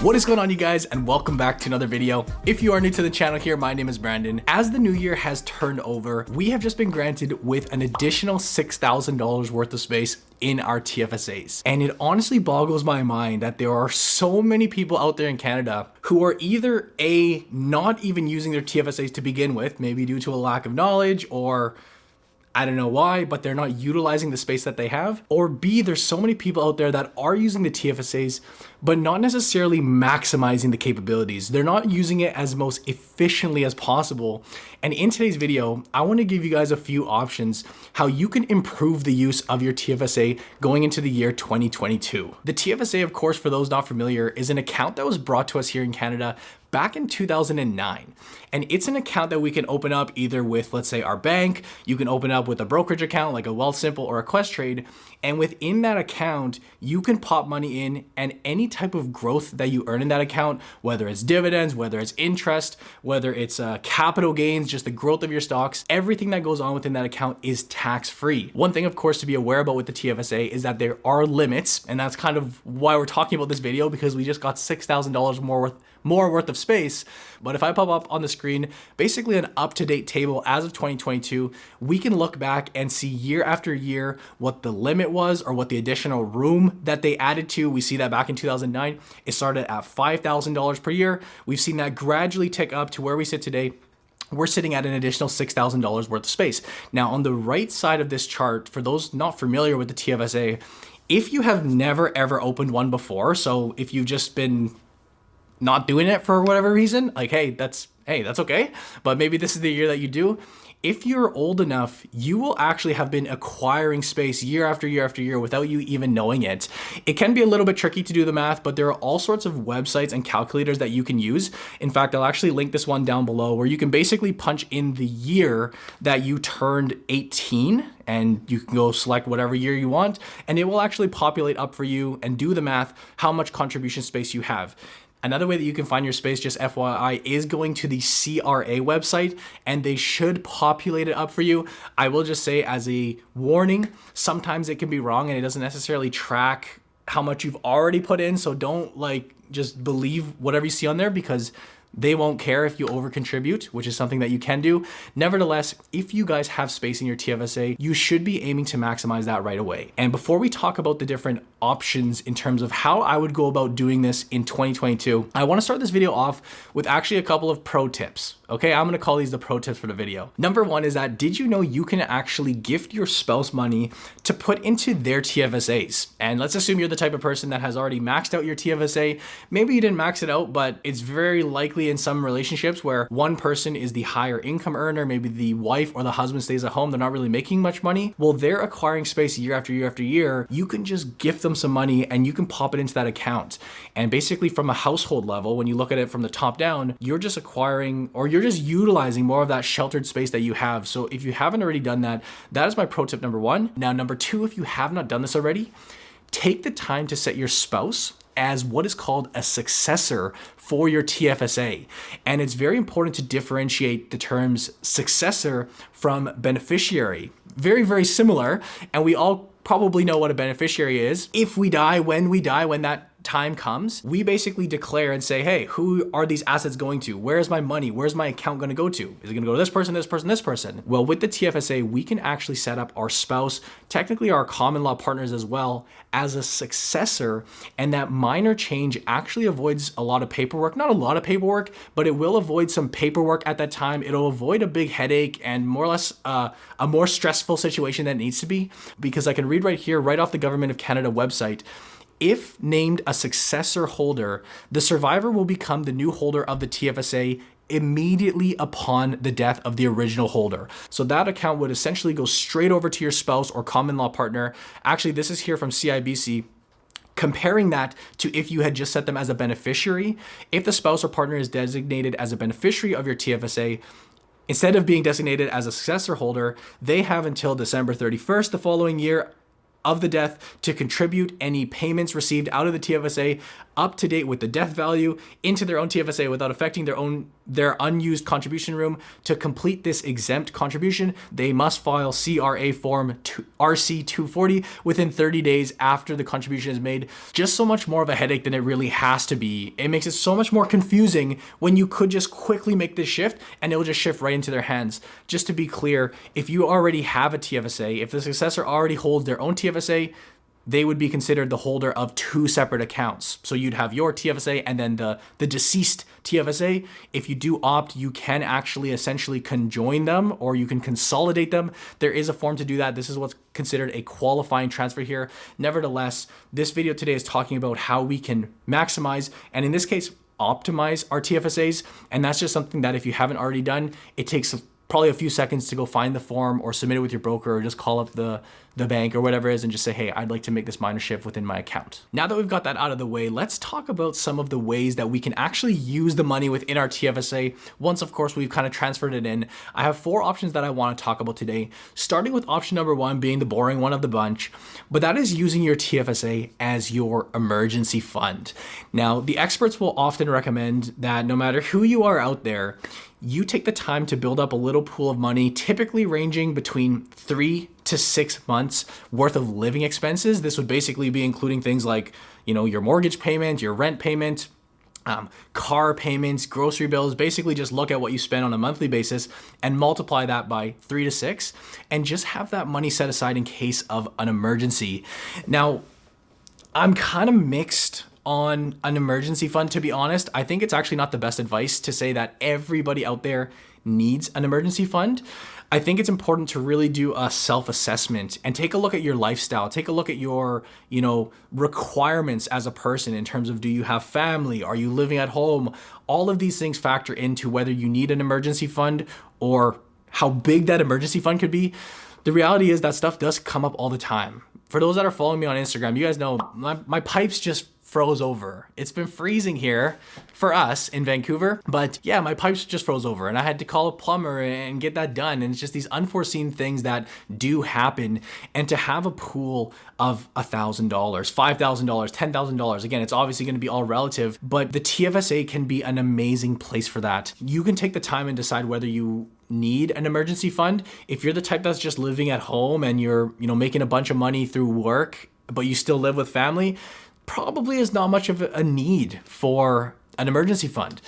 What is going on, you guys, and welcome back to another video. If you are new to the channel here, my name is Brandon. As the new year has turned over, we have just been granted with an additional $6,000 worth of space in our TFSAs. And it honestly boggles my mind that there are so many people out there in Canada who are either A, not even using their TFSAs to begin with, maybe due to a lack of knowledge, or I don't know why, but they're not utilizing the space that they have. Or B, there's so many people out there that are using the TFSAs, but not necessarily maximizing the capabilities. They're not using it as most efficiently as possible. And in today's video, I want to give you guys a few options how you can improve the use of your TFSA going into the year 2022. The TFSA, of course, for those not familiar, is an account that was brought to us here in Canada back in 2009. And it's an account that we can open up either with, let's say, our bank. You can open up with a brokerage account like a Wealthsimple or a Questrade. And within that account, you can pop money in, and any type of growth that you earn in that account, whether it's dividends, whether it's interest, whether it's capital gains, just the growth of your stocks, everything that goes on within that account is tax-free. One thing, of course, to be aware about with the TFSA is that there are limits, and that's kind of why we're talking about this video, because we just got $6,000 more worth of space. But if I pop up on the screen, basically an up-to-date table as of 2022, we can look back and see year after year what the limit was or what the additional room that they added to. We see that back in 2009, it started at $5,000 per year. We've seen that gradually tick up to where we sit today. We're sitting at an additional $6,000 worth of space. Now, on the right side of this chart, for those not familiar with the TFSA, if you have never ever opened one before, so if you've just been not doing it for whatever reason, like, hey, that's okay. But maybe this is the year that you do. If you're old enough, you will actually have been acquiring space year after year after year without you even knowing it. It can be a little bit tricky to do the math, but there are all sorts of websites and calculators that you can use. In fact, I'll actually link this one down below where you can basically punch in the year that you turned 18, and you can go select whatever year you want, and it will actually populate up for you and do the math, how much contribution space you have. Another way that you can find your space, just FYI, is going to the CRA website, and they should populate it up for you. I will just say, as a warning, sometimes it can be wrong and it doesn't necessarily track how much you've already put in. So don't just believe whatever you see on there, because they won't care if you overcontribute, which is something that you can do. Nevertheless, if you guys have space in your TFSA, you should be aiming to maximize that right away. And before we talk about the different options in terms of how I would go about doing this in 2022, I want to start this video off with actually a couple of pro tips. Okay, I'm going to call these the pro tips for the video. Number one is that, did you know you can actually gift your spouse money to put into their TFSAs? And let's assume you're the type of person that has already maxed out your TFSA. Maybe you didn't max it out, but it's very likely in some relationships where one person is the higher income earner, maybe the wife or the husband stays at home, they're not really making much money. Well, they're acquiring space year after year after year. You can just gift them some money and you can pop it into that account. And basically, from a household level, when you look at it from the top down, you're just acquiring, or you're just utilizing more of that sheltered space that you have. So if you haven't already done that, that is my pro tip number one. Now, number two, if you have not done this already, take the time to set your spouse as what is called a successor for your TFSA. And it's very important to differentiate the terms successor from beneficiary. Very, very similar. And we all probably know what a beneficiary is. If we die, when that time comes, we basically declare and say, hey, who are these assets going to? Where's my money? Where's my account going to go to? Is it going to go to this person, this person, this person? Well, with the TFSA, we can actually set up our spouse, technically our common law partners as well, as a successor. And that minor change actually avoids a lot of paperwork. Not a lot of paperwork, but it will avoid some paperwork at that time. It'll avoid a big headache and more or less a more stressful situation than it needs to be, because I can read right here, right off the Government of Canada website. If named a successor holder, the survivor will become the new holder of the TFSA immediately upon the death of the original holder. So that account would essentially go straight over to your spouse or common law partner. Actually, this is here from CIBC. Comparing that to if you had just set them as a beneficiary, if the spouse or partner is designated as a beneficiary of your TFSA, instead of being designated as a successor holder, they have until December 31st the following year of the death to contribute any payments received out of the TFSA up to date with the death value into their own TFSA without affecting their unused contribution room. To complete this exempt contribution, they must file CRA form RC240 within 30 days after the contribution is made. Just so much more of a headache than it really has to be. It makes it so much more confusing when you could just quickly make this shift and it will just shift right into their hands. Just to be clear, if you already have a TFSA, if the successor already holds their own TFSA, they would be considered the holder of two separate accounts. So you'd have your TFSA and then the deceased TFSA. If you do opt, you can actually essentially conjoin them, or you can consolidate them. There is a form to do that. This is what's considered a qualifying transfer here. Nevertheless, this video today is talking about how we can maximize, and in this case, optimize our TFSAs. And that's just something that if you haven't already done, it takes probably a few seconds to go find the form or submit it with your broker, or just call up the bank or whatever it is and just say, hey, I'd like to make this minor shift within my account. Now that we've got that out of the way, let's talk about some of the ways that we can actually use the money within our TFSA once, of course, we've kind of transferred it in. I have four options that I want to talk about today, starting with option number one being the boring one of the bunch, but that is using your TFSA as your emergency fund. Now, the experts will often recommend that no matter who you are out there, you take the time to build up a little pool of money, typically ranging between 3 to 6 months worth of living expenses. This would basically be including things like, you know, your mortgage payment, your rent payment, car payments, grocery bills. Basically just look at what you spend on a monthly basis and multiply that by 3 to 6 and just have that money set aside in case of an emergency. Now, I'm kind of mixed on an emergency fund, to be honest. I think it's actually not the best advice to say that everybody out there needs an emergency fund. I think it's important to really do a self-assessment and take a look at your lifestyle, take a look at your, you know, requirements as a person in terms of, do you have family? Are you living at home? All of these things factor into whether you need an emergency fund or how big that emergency fund could be. The reality is that stuff does come up all the time. For those that are following me on Instagram, you guys know my pipes just froze over. It's been freezing here for us in Vancouver, but yeah, my pipes just froze over and I had to call a plumber and get that done. And it's just these unforeseen things that do happen. And to have a pool of $1,000, $5,000, $10,000, again, it's obviously going to be all relative, but the TFSA can be an amazing place for that. You can take the time and decide whether you need an emergency fund. If you're the type that's just living at home and you're, you know, making a bunch of money through work, but you still live with family, probably is not much of a need for an emergency fund.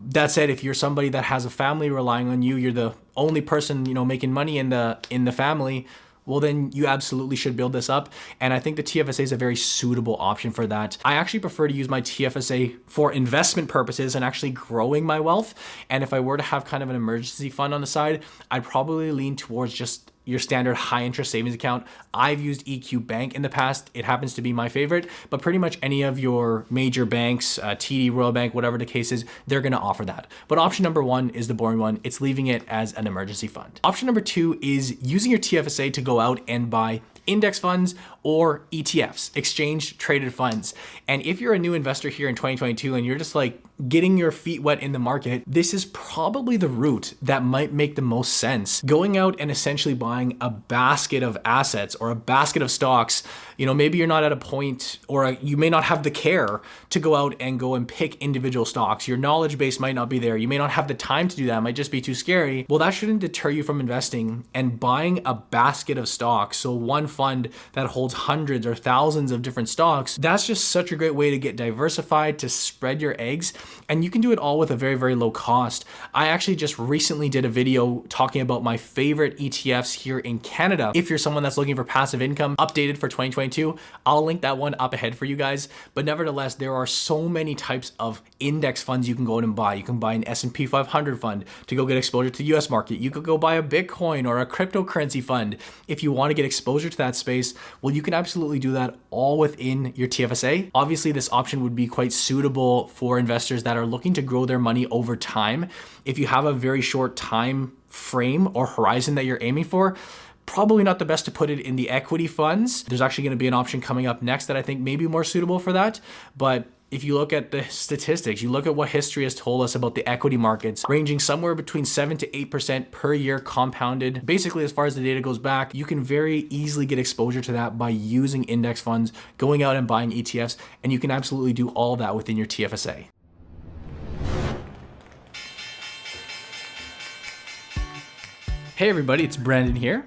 That said, if you're somebody that has a family relying on you, you're the only person, you know, making money in the family, well, then you absolutely should build this up. And I think the TFSA is a very suitable option for that. I actually prefer to use my TFSA for investment purposes and actually growing my wealth. And if I were to have kind of an emergency fund on the side, I'd probably lean towards just your standard high interest savings account. I've used EQ Bank in the past. It happens to be my favorite, but pretty much any of your major banks, TD, Royal Bank, whatever the case is, they're gonna offer that. But option number one is the boring one. It's leaving it as an emergency fund. Option number two is using your TFSA to go out and buy index funds or ETFs, exchange traded funds. And if you're a new investor here in 2022 and you're just like getting your feet wet in the market, this is probably the route that might make the most sense. Going out and essentially buying a basket of assets or a basket of stocks. You know, maybe you're not at a point, or you may not have the care to go out and pick individual stocks. Your knowledge base might not be there. You may not have the time to do that. It might just be too scary. Well, that shouldn't deter you from investing and buying a basket of stocks. So one fund that holds hundreds or thousands of different stocks, that's just such a great way to get diversified, to spread your eggs, and you can do it all with a very, very low cost. I actually just recently did a video talking about my favorite ETFs here in Canada. If you're someone that's looking for passive income updated for 2022, I'll link that one up ahead for you guys. But nevertheless, there are so many types of index funds you can go out and buy. You can buy an S&P 500 fund to go get exposure to the US market. You could go buy a Bitcoin or a cryptocurrency fund. If you want to get exposure to that space, well, you can absolutely do that all within your TFSA. Obviously, this option would be quite suitable for investors that are looking to grow their money over time. If you have a very short time frame or horizon that you're aiming for, probably not the best to put it in the equity funds. There's actually going to be an option coming up next that I think may be more suitable for that. But if you look at the statistics, you look at what history has told us about the equity markets, ranging somewhere between 7 to 8% per year compounded. Basically, as far as the data goes back, you can very easily get exposure to that by using index funds, going out and buying ETFs, and you can absolutely do all that within your TFSA. Hey everybody, it's Brandon here.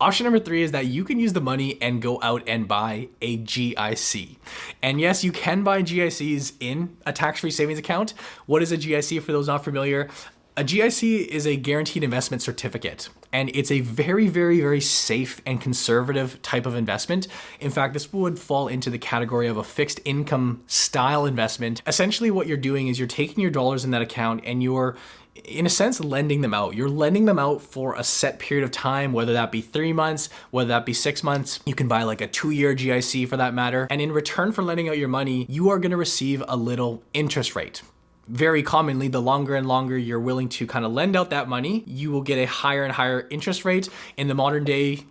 Option number three is that you can use the money and go out and buy a GIC. And yes, you can buy GICs in a tax-free savings account. What is a GIC for those not familiar? A GIC is a guaranteed investment certificate, and it's a very, very, very safe and conservative type of investment. In fact, this would fall into the category of a fixed income style investment. Essentially, what you're doing is you're taking your dollars in that account and you're, in a sense, lending them out. You're lending them out for a set period of time, whether that be 3 months, whether that be 6 months. You can buy like a 2-year GIC for that matter. And in return for lending out your money, you are going to receive a little interest rate. Very commonly, the longer and longer you're willing to kind of lend out that money, you will get a higher and higher interest rate. In the modern day,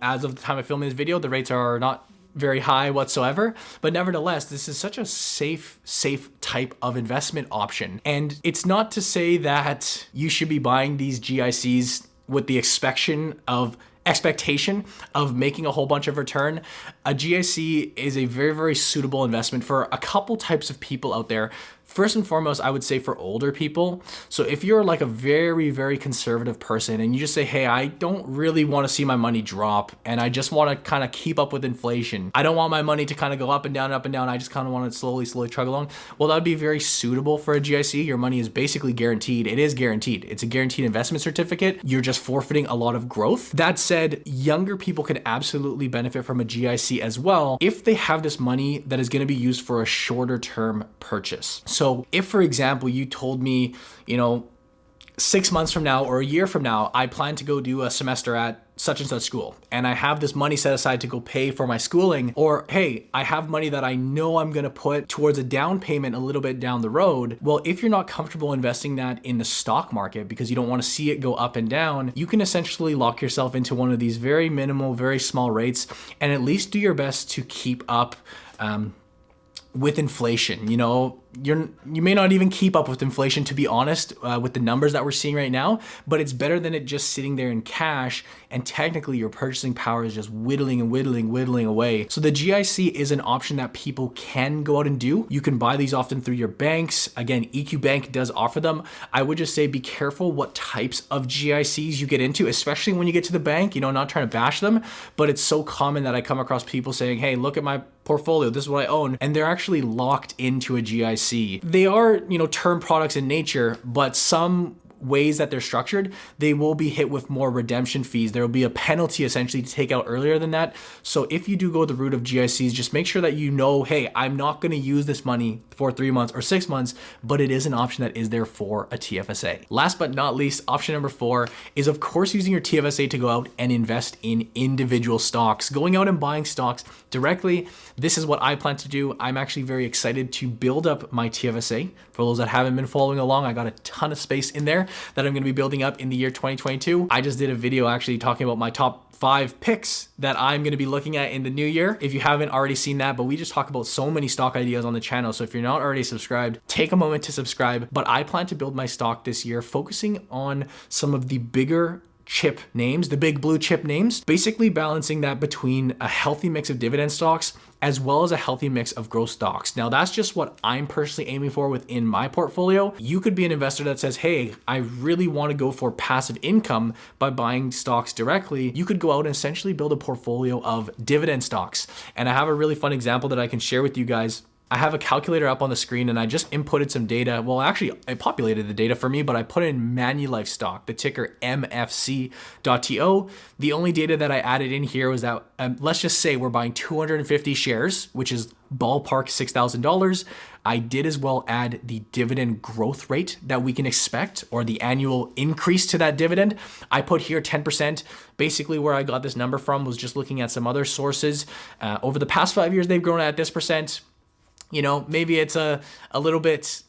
as of the time of filming this video, the rates are not very high whatsoever, but nevertheless, this is such a safe type of investment option. And it's not to say that you should be buying these GICs with the expectation of making a whole bunch of return. A GIC is a very, very suitable investment for a couple types of people out there. First and foremost, I would say for older people. So if you're like a very, very conservative person and you just say, hey, I don't really want to see my money drop and I just want to kind of keep up with inflation. I don't want my money to kind of go up and down and up and down. I just kind of want to slowly chug along. Well, that'd be very suitable for a GIC. Your money is basically guaranteed. It is guaranteed. It's a guaranteed investment certificate. You're just forfeiting a lot of growth. That said, younger people could absolutely benefit from a GIC as well if they have this money that is going to be used for a shorter term purchase. So if, for example, you told me, 6 months from now or a year from now, I plan to go do a semester at such and such school, and I have this money set aside to go pay for my schooling, or hey, I have money that I know I'm gonna put towards a down payment a little bit down the road. Well, if you're not comfortable investing that in the stock market because you don't wanna see it go up and down, you can essentially lock yourself into one of these very minimal, very small rates, and at least do your best to keep up with inflation. You may not even keep up with inflation, to be honest, with the numbers that we're seeing right now, but it's better than it just sitting there in cash. And technically your purchasing power is just whittling away. So the GIC is an option that people can go out and do. You can buy these often through your banks. Again, EQ Bank does offer them. I would just say be careful what types of GICs you get into, especially when you get to the bank. Not trying to bash them, but it's so common that I come across people saying, hey, look at my portfolio, this is what I own, and they're actually locked into a GIC. They are, term products in nature, but some ways that they're structured, they will be hit with more redemption fees. There will be a penalty essentially to take out earlier than that. So if you do go the route of GICs, just make sure that hey, I'm not going to use this money for 3 months or 6 months, but it is an option that is there for a TFSA. Last but not least, option number 4 is of course using your TFSA to go out and invest in individual stocks, going out and buying stocks directly. This is what I plan to do. I'm actually very excited to build up my TFSA. For those that haven't been following along, I got a ton of space in there that I'm going to be building up in the year 2022. I just did a video actually talking about my top 5 picks that I'm going to be looking at in the new year. If you haven't already seen that, but we just talk about so many stock ideas on the channel. So if you're not already subscribed, take a moment to subscribe. But I plan to build my stock this year, focusing on some of the bigger chip names, the big blue chip names, basically balancing that between a healthy mix of dividend stocks as well as a healthy mix of growth stocks. Now, that's just what I'm personally aiming for within my portfolio. You could be an investor that says, hey, I really want to go for passive income by buying stocks directly. You could go out and essentially build a portfolio of dividend stocks. And I have a really fun example that I can share with you guys. I have a calculator up on the screen and I just inputted some data. Well, actually, I populated the data for me, but I put in Manulife stock, the ticker MFC.to. The only data that I added in here was that, let's just say we're buying 250 shares, which is ballpark $6,000. I did as well add the dividend growth rate that we can expect, or the annual increase to that dividend. I put here 10%. Basically where I got this number from was just looking at some other sources. Over the past 5 years, they've grown at this percent. You know, maybe it's a little bit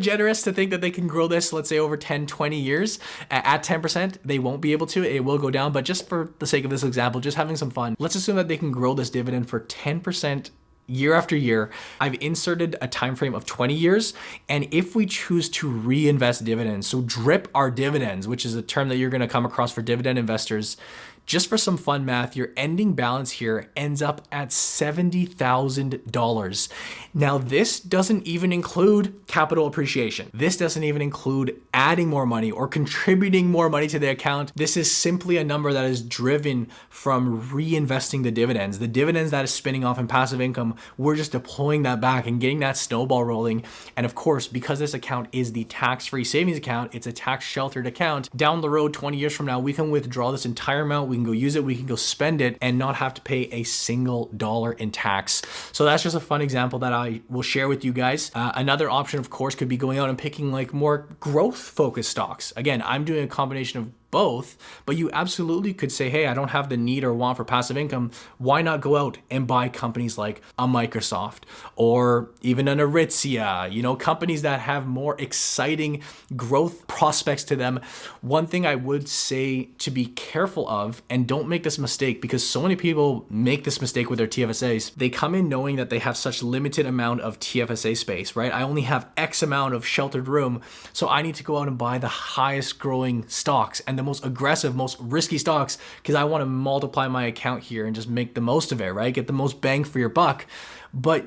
generous to think that they can grow this, let's say over 10, 20 years at 10%. They won't be able to, it will go down, but just for the sake of this example, just having some fun, let's assume that they can grow this dividend for 10% year after year. I've inserted a time frame of 20 years. And if we choose to reinvest dividends, so DRIP our dividends, which is a term that you're going to come across for dividend investors, just for some fun math, your ending balance here ends up at $70,000. Now, this doesn't even include capital appreciation. This doesn't even include adding more money or contributing more money to the account. This is simply a number that is driven from reinvesting the dividends. The dividends that is spinning off in passive income, we're just deploying that back and getting that snowball rolling. And of course, because this account is the tax-free savings account, it's a tax-sheltered account. Down the road, 20 years from now, we can withdraw this entire amount. We can go use it, we can go spend it and not have to pay a single dollar in tax. So that's just a fun example that I will share with you guys. Another option, of course, could be going out and picking like more growth focused stocks. Again, I'm doing a combination of both, but you absolutely could say, hey, I don't have the need or want for passive income. Why not go out and buy companies like a Microsoft or even an Aritzia, you know, companies that have more exciting growth prospects to them. One thing I would say to be careful of, and don't make this mistake because so many people make this mistake with their TFSAs. They come in knowing that they have such limited amount of TFSA space, right? I only have X amount of sheltered room, so I need to go out and buy the highest growing stocks and the most aggressive, most risky stocks because I want to multiply my account here and just make the most of it, right? Get the most bang for your buck. But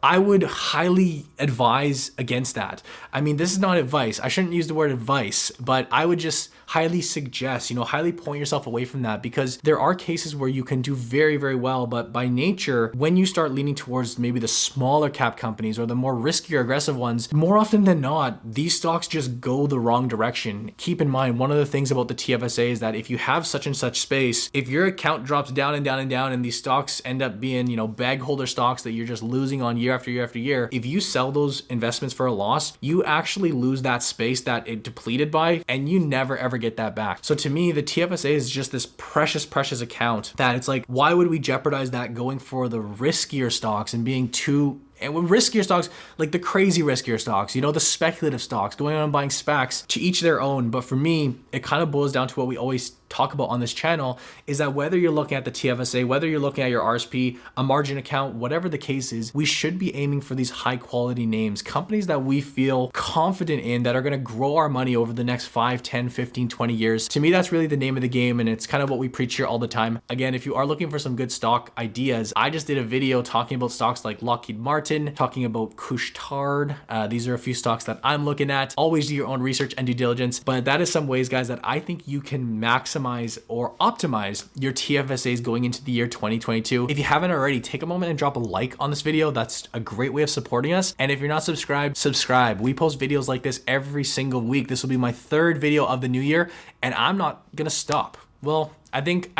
I would highly advise against that. I mean, this is not advice. I shouldn't use the word advice, but I would just highly suggest, you know, highly point yourself away from that because there are cases where you can do very, very well. But by nature, when you start leaning towards maybe the smaller cap companies or the more risky or aggressive ones, more often than not, these stocks just go the wrong direction. Keep in mind, one of the things about the TFSA is that if you have such and such space, if your account drops down and down and down and these stocks end up being, you know, bag holder stocks that you're just losing on year after year after year, if you sell those investments for a loss, you actually lose that space that it depleted by and you never ever get that back. So to me, the TFSA is just this precious, precious account that it's like, why would we jeopardize that going for the riskier stocks and being too, and with riskier stocks, like the crazy riskier stocks, you know, the speculative stocks, going on and buying SPACs, to each their own. But for me, it kind of boils down to what we always talk about on this channel is that whether you're looking at the TFSA, whether you're looking at your RSP, a margin account, whatever the case is, we should be aiming for these high quality names, companies that we feel confident in that are going to grow our money over the next 5, 10, 15, 20 years. To me, that's really the name of the game. And it's kind of what we preach here all the time. Again, if you are looking for some good stock ideas, I just did a video talking about stocks like Lockheed Martin, talking about Couche-Tard. These are a few stocks that I'm looking at. Always do your own research and due diligence. But that is some ways, guys, that I think you can maximize or optimize your TFSAs going into the year 2022. If you haven't already, take a moment and drop a like on this video. That's a great way of supporting us. And if you're not subscribed, subscribe. We post videos like this every single week. This will be my third video of the new year, and I'm not gonna stop. Well, I think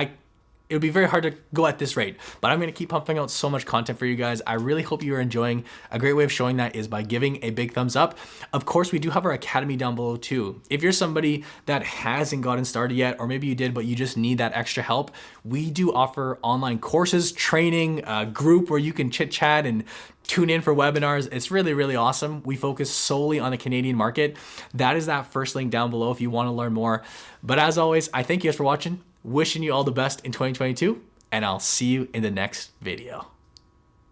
it would be very hard to go at this rate, but I'm gonna keep pumping out so much content for you guys. I really hope you are enjoying. A great way of showing that is by giving a big thumbs up. Of course, we do have our academy down below too. If you're somebody that hasn't gotten started yet, or maybe you did, but you just need that extra help, we do offer online courses, training, a group where you can chit chat and tune in for webinars. It's really, really awesome. We focus solely on the Canadian market. That is that first link down below if you wanna learn more. But as always, I thank you guys for watching. Wishing you all the best in 2022, and I'll see you in the next video.